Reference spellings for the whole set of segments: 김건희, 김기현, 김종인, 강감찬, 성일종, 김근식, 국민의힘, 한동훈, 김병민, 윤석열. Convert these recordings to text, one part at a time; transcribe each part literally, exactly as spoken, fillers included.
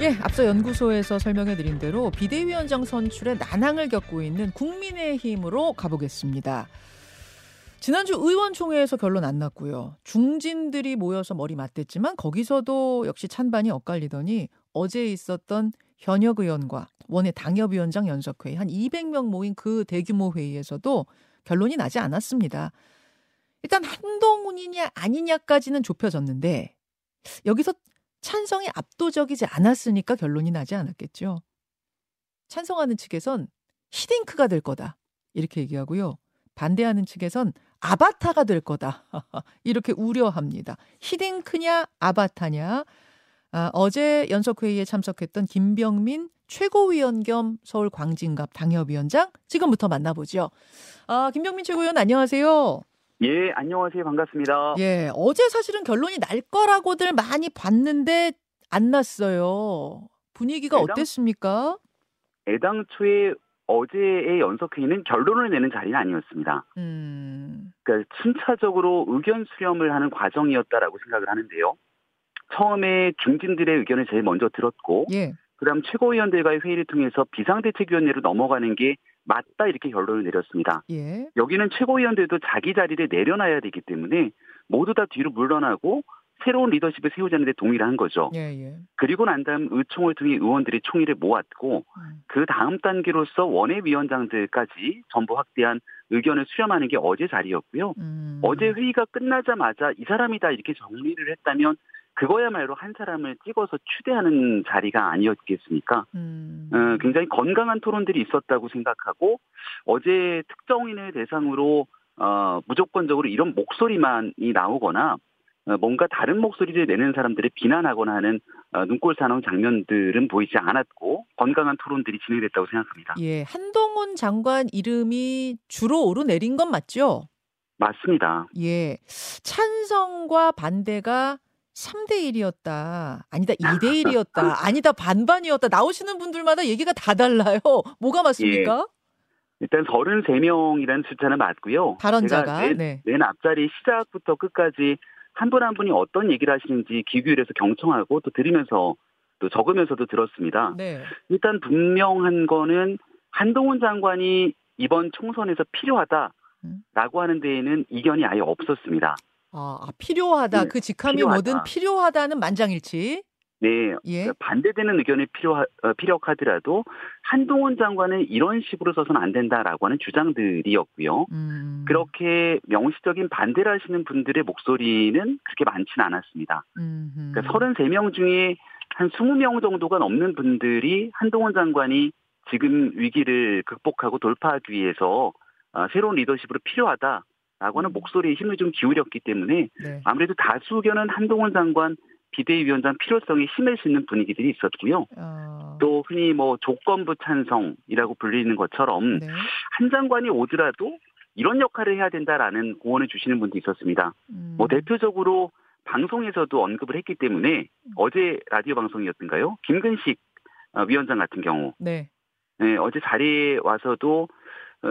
예, 앞서 연구소에서 설명해드린 대로 비대위원장 선출에 난항을 겪고 있는 국민의힘으로 가보겠습니다. 지난주 의원총회에서 결론 안 났고요. 중진들이 모여서 머리 맞댔지만 거기서도 역시 찬반이 엇갈리더니 어제 있었던 현역 의원과 원외 당협위원장 연석회의 한 이백 명 모인 그 대규모 회의에서도 결론이 나지 않았습니다. 일단 한동훈이냐 아니냐까지는 좁혀졌는데 여기서 찬성이 압도적이지 않았으니까 결론이 나지 않았겠죠. 찬성하는 측에선 히딩크가 될 거다 이렇게 얘기하고요. 반대하는 측에선 아바타가 될 거다 이렇게 우려합니다. 히딩크냐 아바타냐. 아, 어제 연석회의에 참석했던 김병민 최고위원 겸 서울 광진갑 당협위원장 지금부터 만나보죠. 아, 김병민 최고위원 안녕하세요. 예, 안녕하세요. 반갑습니다. 예, 어제 사실은 결론이 날 거라고들 많이 봤는데 안 났어요. 분위기가 애당, 어땠습니까? 애당초에 어제의 연석회의는 결론을 내는 자리는 아니었습니다. 음. 그러니까 순차적으로 의견 수렴을 하는 과정이었다라고 생각을 하는데요. 처음에 중진들의 의견을 제일 먼저 들었고 예. 그다음 최고위원들과의 회의를 통해서 비상대책위원회로 넘어가는 게 맞다 이렇게 결론을 내렸습니다. 예. 여기는 최고위원들도 자기 자리를 내려놔야 되기 때문에 모두 다 뒤로 물러나고 새로운 리더십을 세우자는 데 동의를 한 거죠. 예예. 그리고 난 다음 의총을 통해 의원들이 총의를 모았고 음. 그 다음 단계로서 원외위원장들까지 전부 확대한 의견을 수렴하는 게 어제 자리였고요. 음. 어제 회의가 끝나자마자 이 사람이다 이렇게 정리를 했다면 그거야말로 한 사람을 찍어서 추대하는 자리가 아니었겠습니까? 음. 어, 굉장히 건강한 토론들이 있었다고 생각하고 어제 특정인을 대상으로 어, 무조건적으로 이런 목소리만이 나오거나 어, 뭔가 다른 목소리를 내는 사람들을 비난하거나 하는 어, 눈꼴사나운 장면들은 보이지 않았고 건강한 토론들이 진행됐다고 생각합니다. 예, 한동훈 장관 이름이 주로 오르내린 건 맞죠? 맞습니다. 예, 찬성과 반대가 삼 대 일이었다. 아니다, 이 대 일이었다. 아니다, 반반이었다. 나오시는 분들마다 얘기가 다 달라요. 뭐가 맞습니까? 예. 일단 서른세 명이라는 숫자는 맞고요. 발언자가. 제가 맨, 네. 맨 앞자리 시작부터 끝까지 한 분 한 분이 어떤 얘기를 하시는지 귀 기울여서 경청하고 또 들으면서 또 적으면서도 들었습니다. 네. 일단 분명한 거는 한동훈 장관이 이번 총선에서 필요하다라고 하는 데에는 이견이 아예 없었습니다. 아, 필요하다. 네, 그 직함이 필요하다. 뭐든 필요하다는 만장일치. 네. 예. 반대되는 의견을 필요하, 피력하더라도 한동훈 장관은 이런 식으로 써서는 안 된다라고 하는 주장들이었고요. 음. 그렇게 명시적인 반대를 하시는 분들의 목소리는 그렇게 많지는 않았습니다. 음. 그러니까 서른세 명 중에 한 이십 명 정도가 넘는 분들이 한동훈 장관이 지금 위기를 극복하고 돌파하기 위해서 새로운 리더십으로 필요하다. 라고 하는 목소리에 힘을 좀 기울였기 때문에 네. 아무래도 다수 의견은 한동훈 장관 비대위원장 필요성이 힘을 싣는 분위기들이 있었고요. 어... 또 흔히 뭐 조건부 찬성이라고 불리는 것처럼 네. 한 장관이 오더라도 이런 역할을 해야 된다라는 공언을 주시는 분도 있었습니다. 음... 뭐 대표적으로 방송에서도 언급을 했기 때문에 어제 라디오 방송이었던가요? 김근식 위원장 같은 경우 네. 네, 어제 자리에 와서도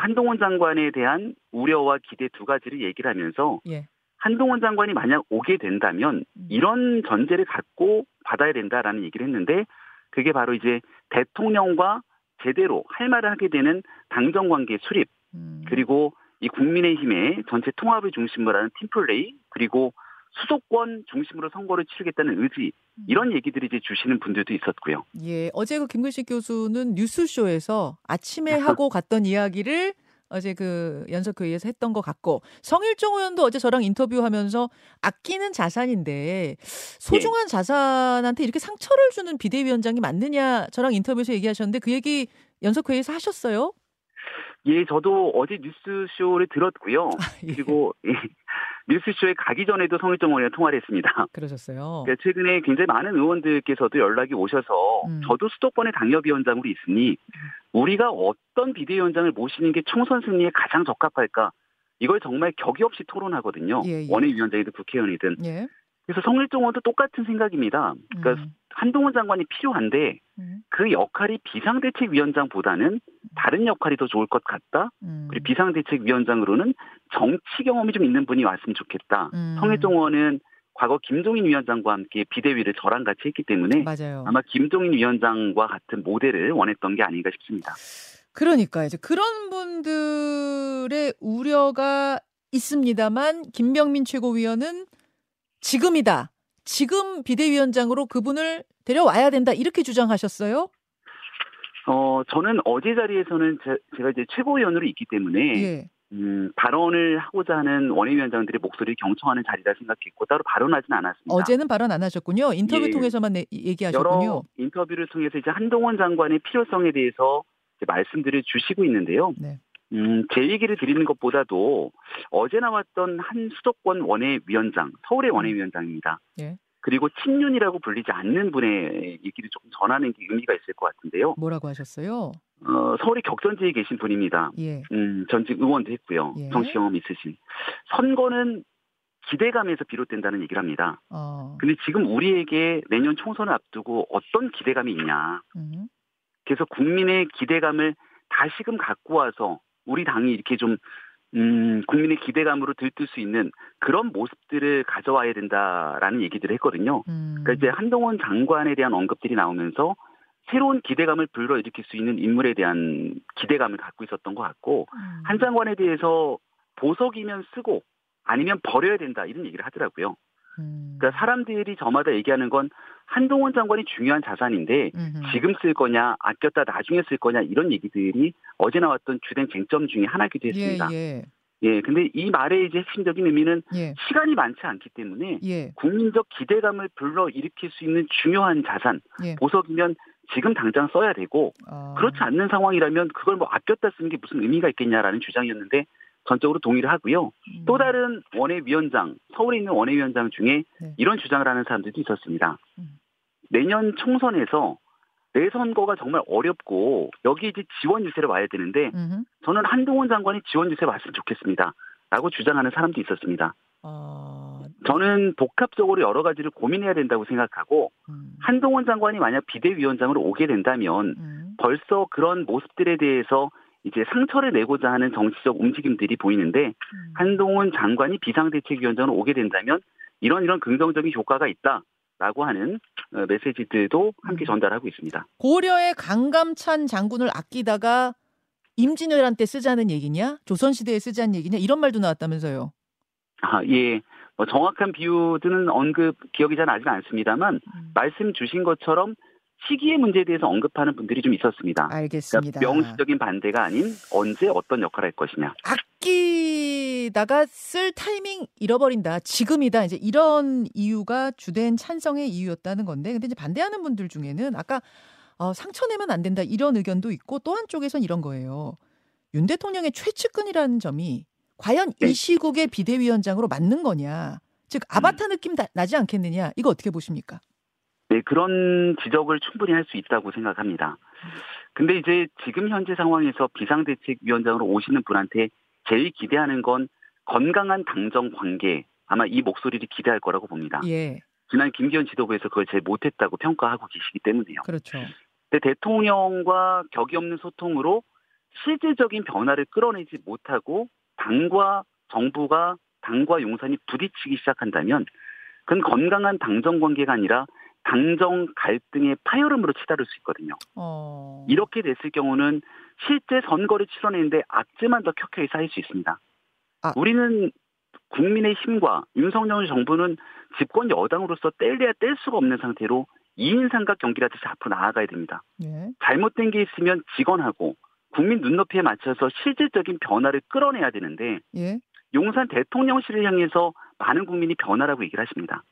한동훈 장관에 대한 우려와 기대 두 가지를 얘기를 하면서 예. 한동훈 장관이 만약 오게 된다면 이런 전제를 갖고 받아야 된다라는 얘기를 했는데 그게 바로 이제 대통령과 제대로 할 말을 하게 되는 당정관계 수립 음. 그리고 이 국민의힘의 전체 통합을 중심으로 하는 팀플레이 그리고 수도권 중심으로 선거를 치르겠다는 의지 이런 얘기들이 이제 주시는 분들도 있었고요. 예, 어제 그 김근식 교수는 뉴스쇼에서 아침에 하고 갔던 이야기를 어제 그 연석회의에서 했던 것 같고 성일종 의원도 어제 저랑 인터뷰하면서 아끼는 자산인데 소중한 예. 자산한테 이렇게 상처를 주는 비대위원장이 맞느냐 저랑 인터뷰에서 얘기하셨는데 그 얘기 연석회의에서 하셨어요? 예, 저도 어제 뉴스쇼를 들었고요. 아, 예. 그리고 예, 뉴스쇼에 가기 전에도 성일종 의원이랑 통화를 했습니다. 그러셨어요. 그러니까 최근에 굉장히 많은 의원들께서도 연락이 오셔서 음. 저도 수도권의 당협위원장으로 있으니 우리가 어떤 비대위원장을 모시는 게 총선 승리에 가장 적합할까 이걸 정말 격이 없이 토론하거든요. 예, 예. 원외위원장이든 국회의원이든. 예. 그래서 성일종 의원도 똑같은 생각입니다. 그러니까 음. 한동훈 장관이 필요한데 음. 그 역할이 비상대책위원장보다는 다른 역할이 더 좋을 것 같다. 음. 그리고 비상대책위원장으로는 정치 경험이 좀 있는 분이 왔으면 좋겠다. 음. 성일종 의원은 과거 김종인 위원장과 함께 비대위를 저랑 같이 했기 때문에 맞아요. 아마 김종인 위원장과 같은 모델을 원했던 게 아닌가 싶습니다. 그러니까 이제 그런 분들의 우려가 있습니다만 김병민 최고위원은 지금이다. 지금 비대위원장으로 그분을 데려와야 된다. 이렇게 주장하셨어요? 어, 저는 어제 자리에서는 제, 제가 이제 최고위원으로 있기 때문에 예. 음, 발언을 하고자 하는 원외위원장들의 목소리를 경청하는 자리라 생각했고 따로 발언하진 않았습니다. 어제는 발언 안 하셨군요. 인터뷰 예. 통해서만 내, 얘기하셨군요. 여러 인터뷰를 통해서 이제 한동훈 장관의 필요성에 대해서 이제 말씀들을 주시고 있는데요. 네. 음, 제 얘기를 드리는 것보다도 어제 나왔던 한 수도권 원외위원장, 서울의 원외위원장입니다. 예. 그리고 친윤이라고 불리지 않는 분의 얘기를 조금 전하는 게 의미가 있을 것 같은데요. 뭐라고 하셨어요? 어, 서울의 격전지에 계신 분입니다. 예. 음, 전직 의원도 했고요. 예. 정치 경험 있으신. 선거는 기대감에서 비롯된다는 얘기를 합니다. 어. 근데 지금 우리에게 내년 총선을 앞두고 어떤 기대감이 있냐. 음. 그래서 국민의 기대감을 다시금 갖고 와서 우리 당이 이렇게 좀 음, 국민의 기대감으로 들뜰 수 있는 그런 모습들을 가져와야 된다라는 얘기들을 했거든요. 음. 그러니까 이제 한동훈 장관에 대한 언급들이 나오면서 새로운 기대감을 불러일으킬 수 있는 인물에 대한 기대감을 갖고 있었던 것 같고 음. 한 장관에 대해서 보석이면 쓰고 아니면 버려야 된다 이런 얘기를 하더라고요. 음. 그러니까 사람들이 저마다 얘기하는 건 한동훈 장관이 중요한 자산인데 음흠. 지금 쓸 거냐 아꼈다 나중에 쓸 거냐 이런 얘기들이 어제 나왔던 주된 쟁점 중에 하나이기도 했습니다. 예, 예. 예, 근데 이 말의 이제 핵심적인 의미는 예. 시간이 많지 않기 때문에 예. 국민적 기대감을 불러일으킬 수 있는 중요한 자산 예. 보석이면 지금 당장 써야 되고 아. 그렇지 않는 상황이라면 그걸 뭐 아꼈다 쓰는 게 무슨 의미가 있겠냐라는 주장이었는데 전적으로 동의를 하고요. 음. 또 다른 원외위원장, 서울에 있는 원외위원장 중에 네. 이런 주장을 하는 사람들도 있었습니다. 음. 내년 총선에서 내 선거가 정말 어렵고 여기 이제 지원 유세를 와야 되는데 음흠. 저는 한동훈 장관이 지원 유세 왔으면 좋겠습니다. 라고 주장하는 사람도 있었습니다. 어... 저는 복합적으로 여러 가지를 고민해야 된다고 생각하고 음. 한동훈 장관이 만약 비대위원장으로 오게 된다면 음. 벌써 그런 모습들에 대해서 이제 상처를 내고자 하는 정치적 움직임들이 보이는데 음. 한동훈 장관이 비상대책위원장으로 오게 된다면 이런 이런 긍정적인 효과가 있다라고 하는 메시지들도 함께 전달하고 있습니다. 고려의 강감찬 장군을 아끼다가 임진왜란 때 쓰자는 얘기냐? 조선시대에 쓰자는 얘기냐? 이런 말도 나왔다면서요. 아, 예. 뭐 정확한 비유들은 언급 기억이 잘 나지는 않습니다만 음. 말씀 주신 것처럼 시기의 문제에 대해서 언급하는 분들이 좀 있었습니다. 알겠습니다. 그러니까 명시적인 반대가 아닌 언제 어떤 역할을 할 것이냐. 아끼다가 쓸 타이밍 잃어버린다. 지금이다. 이제 이런 이유가 주된 찬성의 이유였다는 건데, 근데 이제 반대하는 분들 중에는 아까 어, 상처내면 안 된다 이런 의견도 있고 또 한쪽에선 이런 거예요. 윤 대통령의 최측근이라는 점이 과연 네. 이 시국의 비대위원장으로 맞는 거냐. 즉 아바타 음. 느낌 다, 나지 않겠느냐. 이거 어떻게 보십니까? 네, 그런 지적을 충분히 할 수 있다고 생각합니다. 근데 이제 지금 현재 상황에서 비상대책위원장으로 오시는 분한테 제일 기대하는 건 건강한 당정 관계, 아마 이 목소리를 기대할 거라고 봅니다. 예. 지난 김기현 지도부에서 그걸 제일 못했다고 평가하고 계시기 때문에요. 그렇죠. 근데 대통령과 격이 없는 소통으로 실질적인 변화를 끌어내지 못하고 당과 정부가, 당과 용산이 부딪히기 시작한다면 그건 건강한 당정 관계가 아니라 당정 갈등의 파열음으로 치달을 수 있거든요. 어... 이렇게 됐을 경우는 실제 선거를 치러내는데 악재만 더 켜켜이 쌓일 수 있습니다. 아... 우리는 국민의힘과 윤석열 정부는 집권 여당으로서 뗄래야 뗄 수가 없는 상태로 이인 삼각 경기라듯이 앞으로 나아가야 됩니다. 예. 잘못된 게 있으면 직언하고 국민 눈높이에 맞춰서 실질적인 변화를 끌어내야 되는데 예. 용산 대통령실을 향해서 많은 국민이 변화라고 얘기를 하십니다.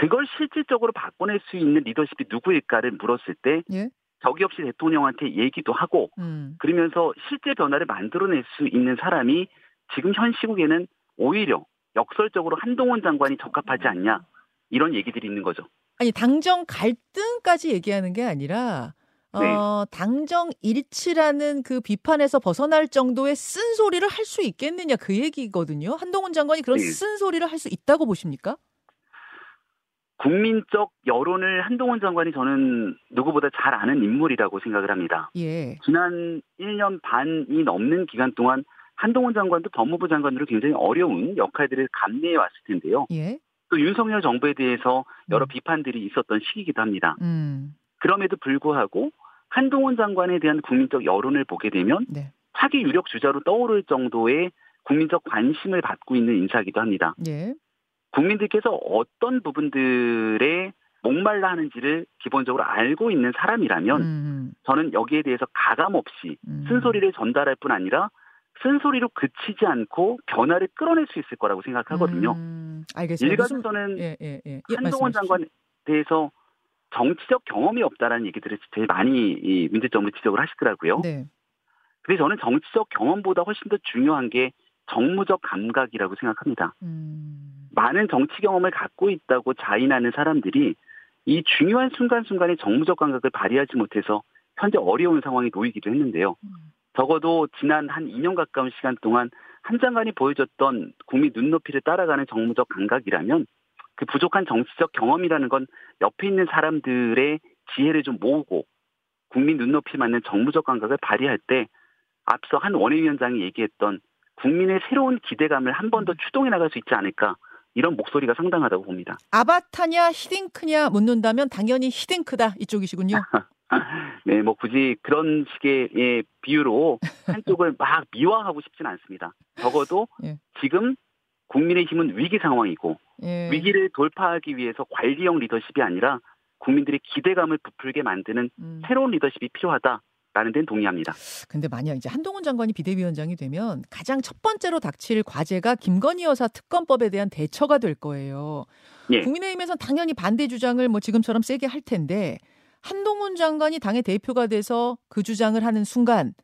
그걸 실질적으로 바꿔낼 수 있는 리더십이 누구일까를 물었을 때 예? 저기 없이 대통령한테 얘기도 하고 음. 그러면서 실제 변화를 만들어낼 수 있는 사람이 지금 현 시국에는 오히려 역설적으로 한동훈 장관이 적합하지 않냐 이런 얘기들이 있는 거죠. 아니 당정 갈등까지 얘기하는 게 아니라 어, 네. 당정 일치라는 그 비판에서 벗어날 정도의 쓴소리를 할 수 있겠느냐 그 얘기거든요. 한동훈 장관이 그런 네. 쓴소리를 할 수 있다고 보십니까? 국민적 여론을 한동훈 장관이 저는 누구보다 잘 아는 인물이라고 생각을 합니다. 예. 지난 일 년 반이 넘는 기간 동안 한동훈 장관도 법무부 장관으로 굉장히 어려운 역할들을 감내해 왔을 텐데요. 예. 또 윤석열 정부에 대해서 여러 음. 비판들이 있었던 시기이기도 합니다. 음. 그럼에도 불구하고 한동훈 장관에 대한 국민적 여론을 보게 되면 네. 차기 유력 주자로 떠오를 정도의 국민적 관심을 받고 있는 인사이기도 합니다. 예. 국민들께서 어떤 부분들에 목말라 하는지를 기본적으로 알고 있는 사람이라면 음. 저는 여기에 대해서 가감없이 음. 쓴소리를 전달할 뿐 아니라 쓴소리로 그치지 않고 변화를 끌어낼 수 있을 거라고 생각하거든요. 음. 알겠습니다. 일각에서는 예, 예, 예. 예, 한동훈 장관에 대해서 정치적 경험이 없다라는 얘기들을 제일 많이 이 문제점으로 지적을 하시더라고요. 네. 근데 저는 정치적 경험보다 훨씬 더 중요한 게 정무적 감각이라고 생각합니다. 음. 많은 정치 경험을 갖고 있다고 자인하는 사람들이 이 중요한 순간순간에 정무적 감각을 발휘하지 못해서 현재 어려운 상황에 놓이기도 했는데요. 음. 적어도 지난 한 이 년 가까운 시간 동안 한 장관이 보여줬던 국민 눈높이를 따라가는 정무적 감각이라면 그 부족한 정치적 경험이라는 건 옆에 있는 사람들의 지혜를 좀 모으고 국민 눈높이 맞는 정무적 감각을 발휘할 때 앞서 한 원외위원장이 얘기했던 국민의 새로운 기대감을 한 번 더 추동해 나갈 수 있지 않을까 이런 목소리가 상당하다고 봅니다. 아바타냐 히딩크냐 묻는다면 당연히 히딩크다 이쪽이시군요. 네, 뭐 굳이 그런 식의 비유로 한쪽을 막 미화하고 싶진 않습니다. 적어도 예. 지금 국민의힘은 위기 상황이고 예. 위기를 돌파하기 위해서 관리형 리더십이 아니라 국민들의 기대감을 부풀게 만드는 음. 새로운 리더십이 필요하다. 라는 데는 동의합니다. 근데 만약 이제 한동훈 장관이 비대위원장이 되면 가장 첫 번째로 닥칠 과제가 김건희 여사 특검법에 대한 대처가 될 거예요. 예. 국민의힘에서는 당연히 반대 주장을 뭐 지금처럼 세게 할 텐데 한동훈 장관이 당의 대표가 돼서 그 주장을 하는 순간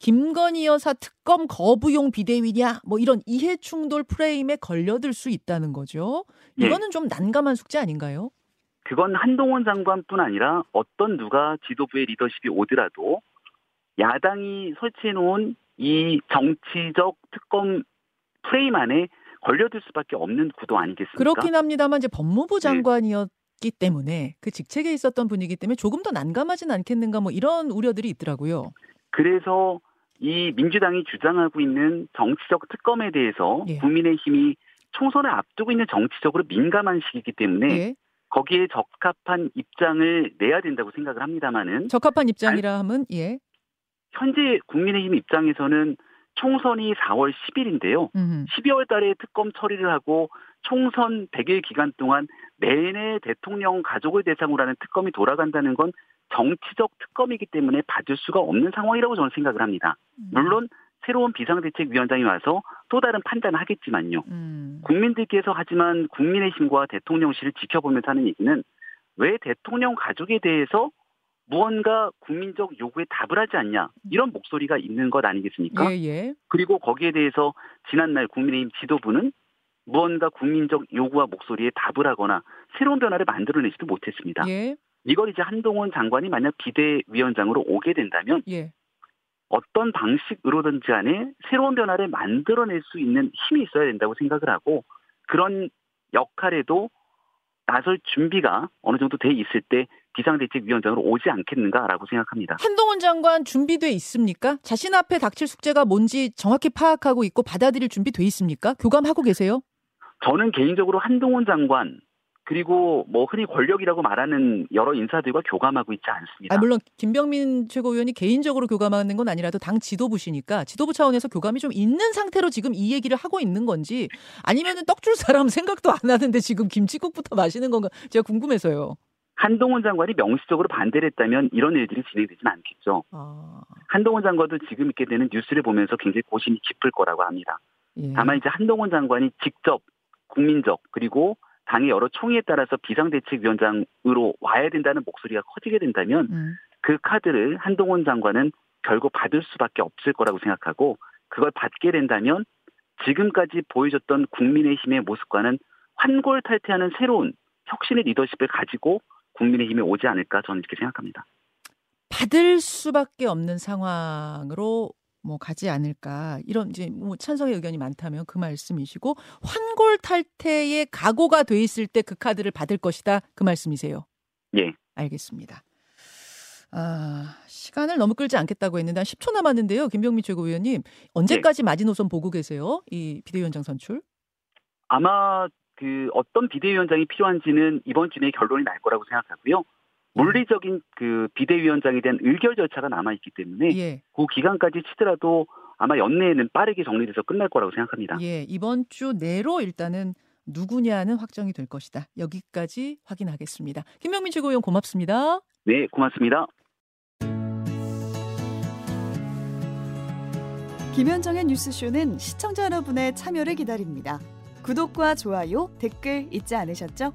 김건희 여사 특검 거부용 비대위냐 뭐 이런 이해 충돌 프레임에 걸려들 수 있다는 거죠. 이거는 예. 좀 난감한 숙제 아닌가요? 그건 한동훈 장관뿐 아니라 어떤 누가 지도부의 리더십이 오더라도 야당이 설치해놓은 이 정치적 특검 프레임 안에 걸려들 수밖에 없는 구도 아니겠습니까? 그렇긴 합니다만 이제 법무부 장관이었기 네. 때문에 그 직책에 있었던 분이기 때문에 조금 더 난감하진 않겠는가 뭐 이런 우려들이 있더라고요. 그래서 이 민주당이 주장하고 있는 정치적 특검에 대해서 예. 국민의힘이 총선을 앞두고 있는 정치적으로 민감한 시기이기 때문에 예. 거기에 적합한 입장을 내야 된다고 생각을 합니다마는 적합한 입장이라 하면 예. 현재 국민의힘 입장에서는 총선이 사월 십일인데요. 음흠. 십이월 달에 특검 처리를 하고 총선 백일 기간 동안 내내 대통령 가족을 대상으로 하는 특검이 돌아간다는 건 정치적 특검이기 때문에 받을 수가 없는 상황이라고 저는 생각을 합니다. 음. 물론 새로운 비상대책위원장이 와서 또 다른 판단을 하겠지만요. 음. 국민들께서 하지만 국민의힘과 대통령실을 지켜보면서 하는 얘기는 왜 대통령 가족에 대해서 무언가 국민적 요구에 답을 하지 않냐. 이런 목소리가 있는 것 아니겠습니까? 예, 예. 그리고 거기에 대해서 지난날 국민의힘 지도부는 무언가 국민적 요구와 목소리에 답을 하거나 새로운 변화를 만들어내지도 못했습니다. 예. 이걸 이제 한동훈 장관이 만약 비대위원장으로 오게 된다면 예. 어떤 방식으로든지 간에 새로운 변화를 만들어낼 수 있는 힘이 있어야 된다고 생각을 하고 그런 역할에도 나설 준비가 어느 정도 돼 있을 때 비상대책위원장으로 오지 않겠는가라고 생각합니다. 한동훈 장관 준비돼 있습니까? 자신 앞에 닥칠 숙제가 뭔지 정확히 파악하고 있고 받아들일 준비돼 있습니까? 교감하고 계세요? 저는 개인적으로 한동훈 장관 그리고 뭐 흔히 권력이라고 말하는 여러 인사들과 교감하고 있지 않습니다. 아, 물론 김병민 최고위원이 개인적으로 교감하는 건 아니라도 당 지도부시니까 지도부 차원에서 교감이 좀 있는 상태로 지금 이 얘기를 하고 있는 건지 아니면은 떡줄 사람 생각도 안 하는데 지금 김치국부터 마시는 건가 제가 궁금해서요. 한동훈 장관이 명시적으로 반대를 했다면 이런 일들이 진행되진 않겠죠. 아... 한동훈 장관도 지금 있게 되는 뉴스를 보면서 굉장히 고심이 깊을 거라고 합니다. 예. 다만 이제 한동훈 장관이 직접 국민적 그리고 당의 여러 총의에 따라서 비상대책위원장으로 와야 된다는 목소리가 커지게 된다면 음. 그 카드를 한동훈 장관은 결국 받을 수밖에 없을 거라고 생각하고 그걸 받게 된다면 지금까지 보여줬던 국민의힘의 모습과는 환골탈태하는 새로운 혁신의 리더십을 가지고 국민의힘에 오지 않을까 저는 이렇게 생각합니다. 받을 수밖에 없는 상황으로 뭐 가지 않을까 이런 이제 뭐 찬성의 의견이 많다면 그 말씀이시고 환골탈태의 각오가 돼 있을 때 그 카드를 받을 것이다 그 말씀이세요. 예. 알겠습니다. 아, 시간을 너무 끌지 않겠다고 했는데 한 십 초 남았는데요, 김병민 최고위원님 언제까지 예. 마지노선 보고 계세요? 이 비대위원장 선출? 아마 그 어떤 비대위원장이 필요한지는 이번 주 내에 결론이 날 거라고 생각하고요. 물리적인 그 비대위원장에 대한 의결 절차가 남아있기 때문에 예. 그 기간까지 치더라도 아마 연내에는 빠르게 정리돼서 끝날 거라고 생각합니다. 예, 이번 주 내로 일단은 누구냐는 확정이 될 것이다. 여기까지 확인하겠습니다. 김병민 최고위원 고맙습니다. 네, 고맙습니다. 김현정의 뉴스쇼는 시청자 여러분의 참여를 기다립니다. 구독과 좋아요, 댓글 잊지 않으셨죠?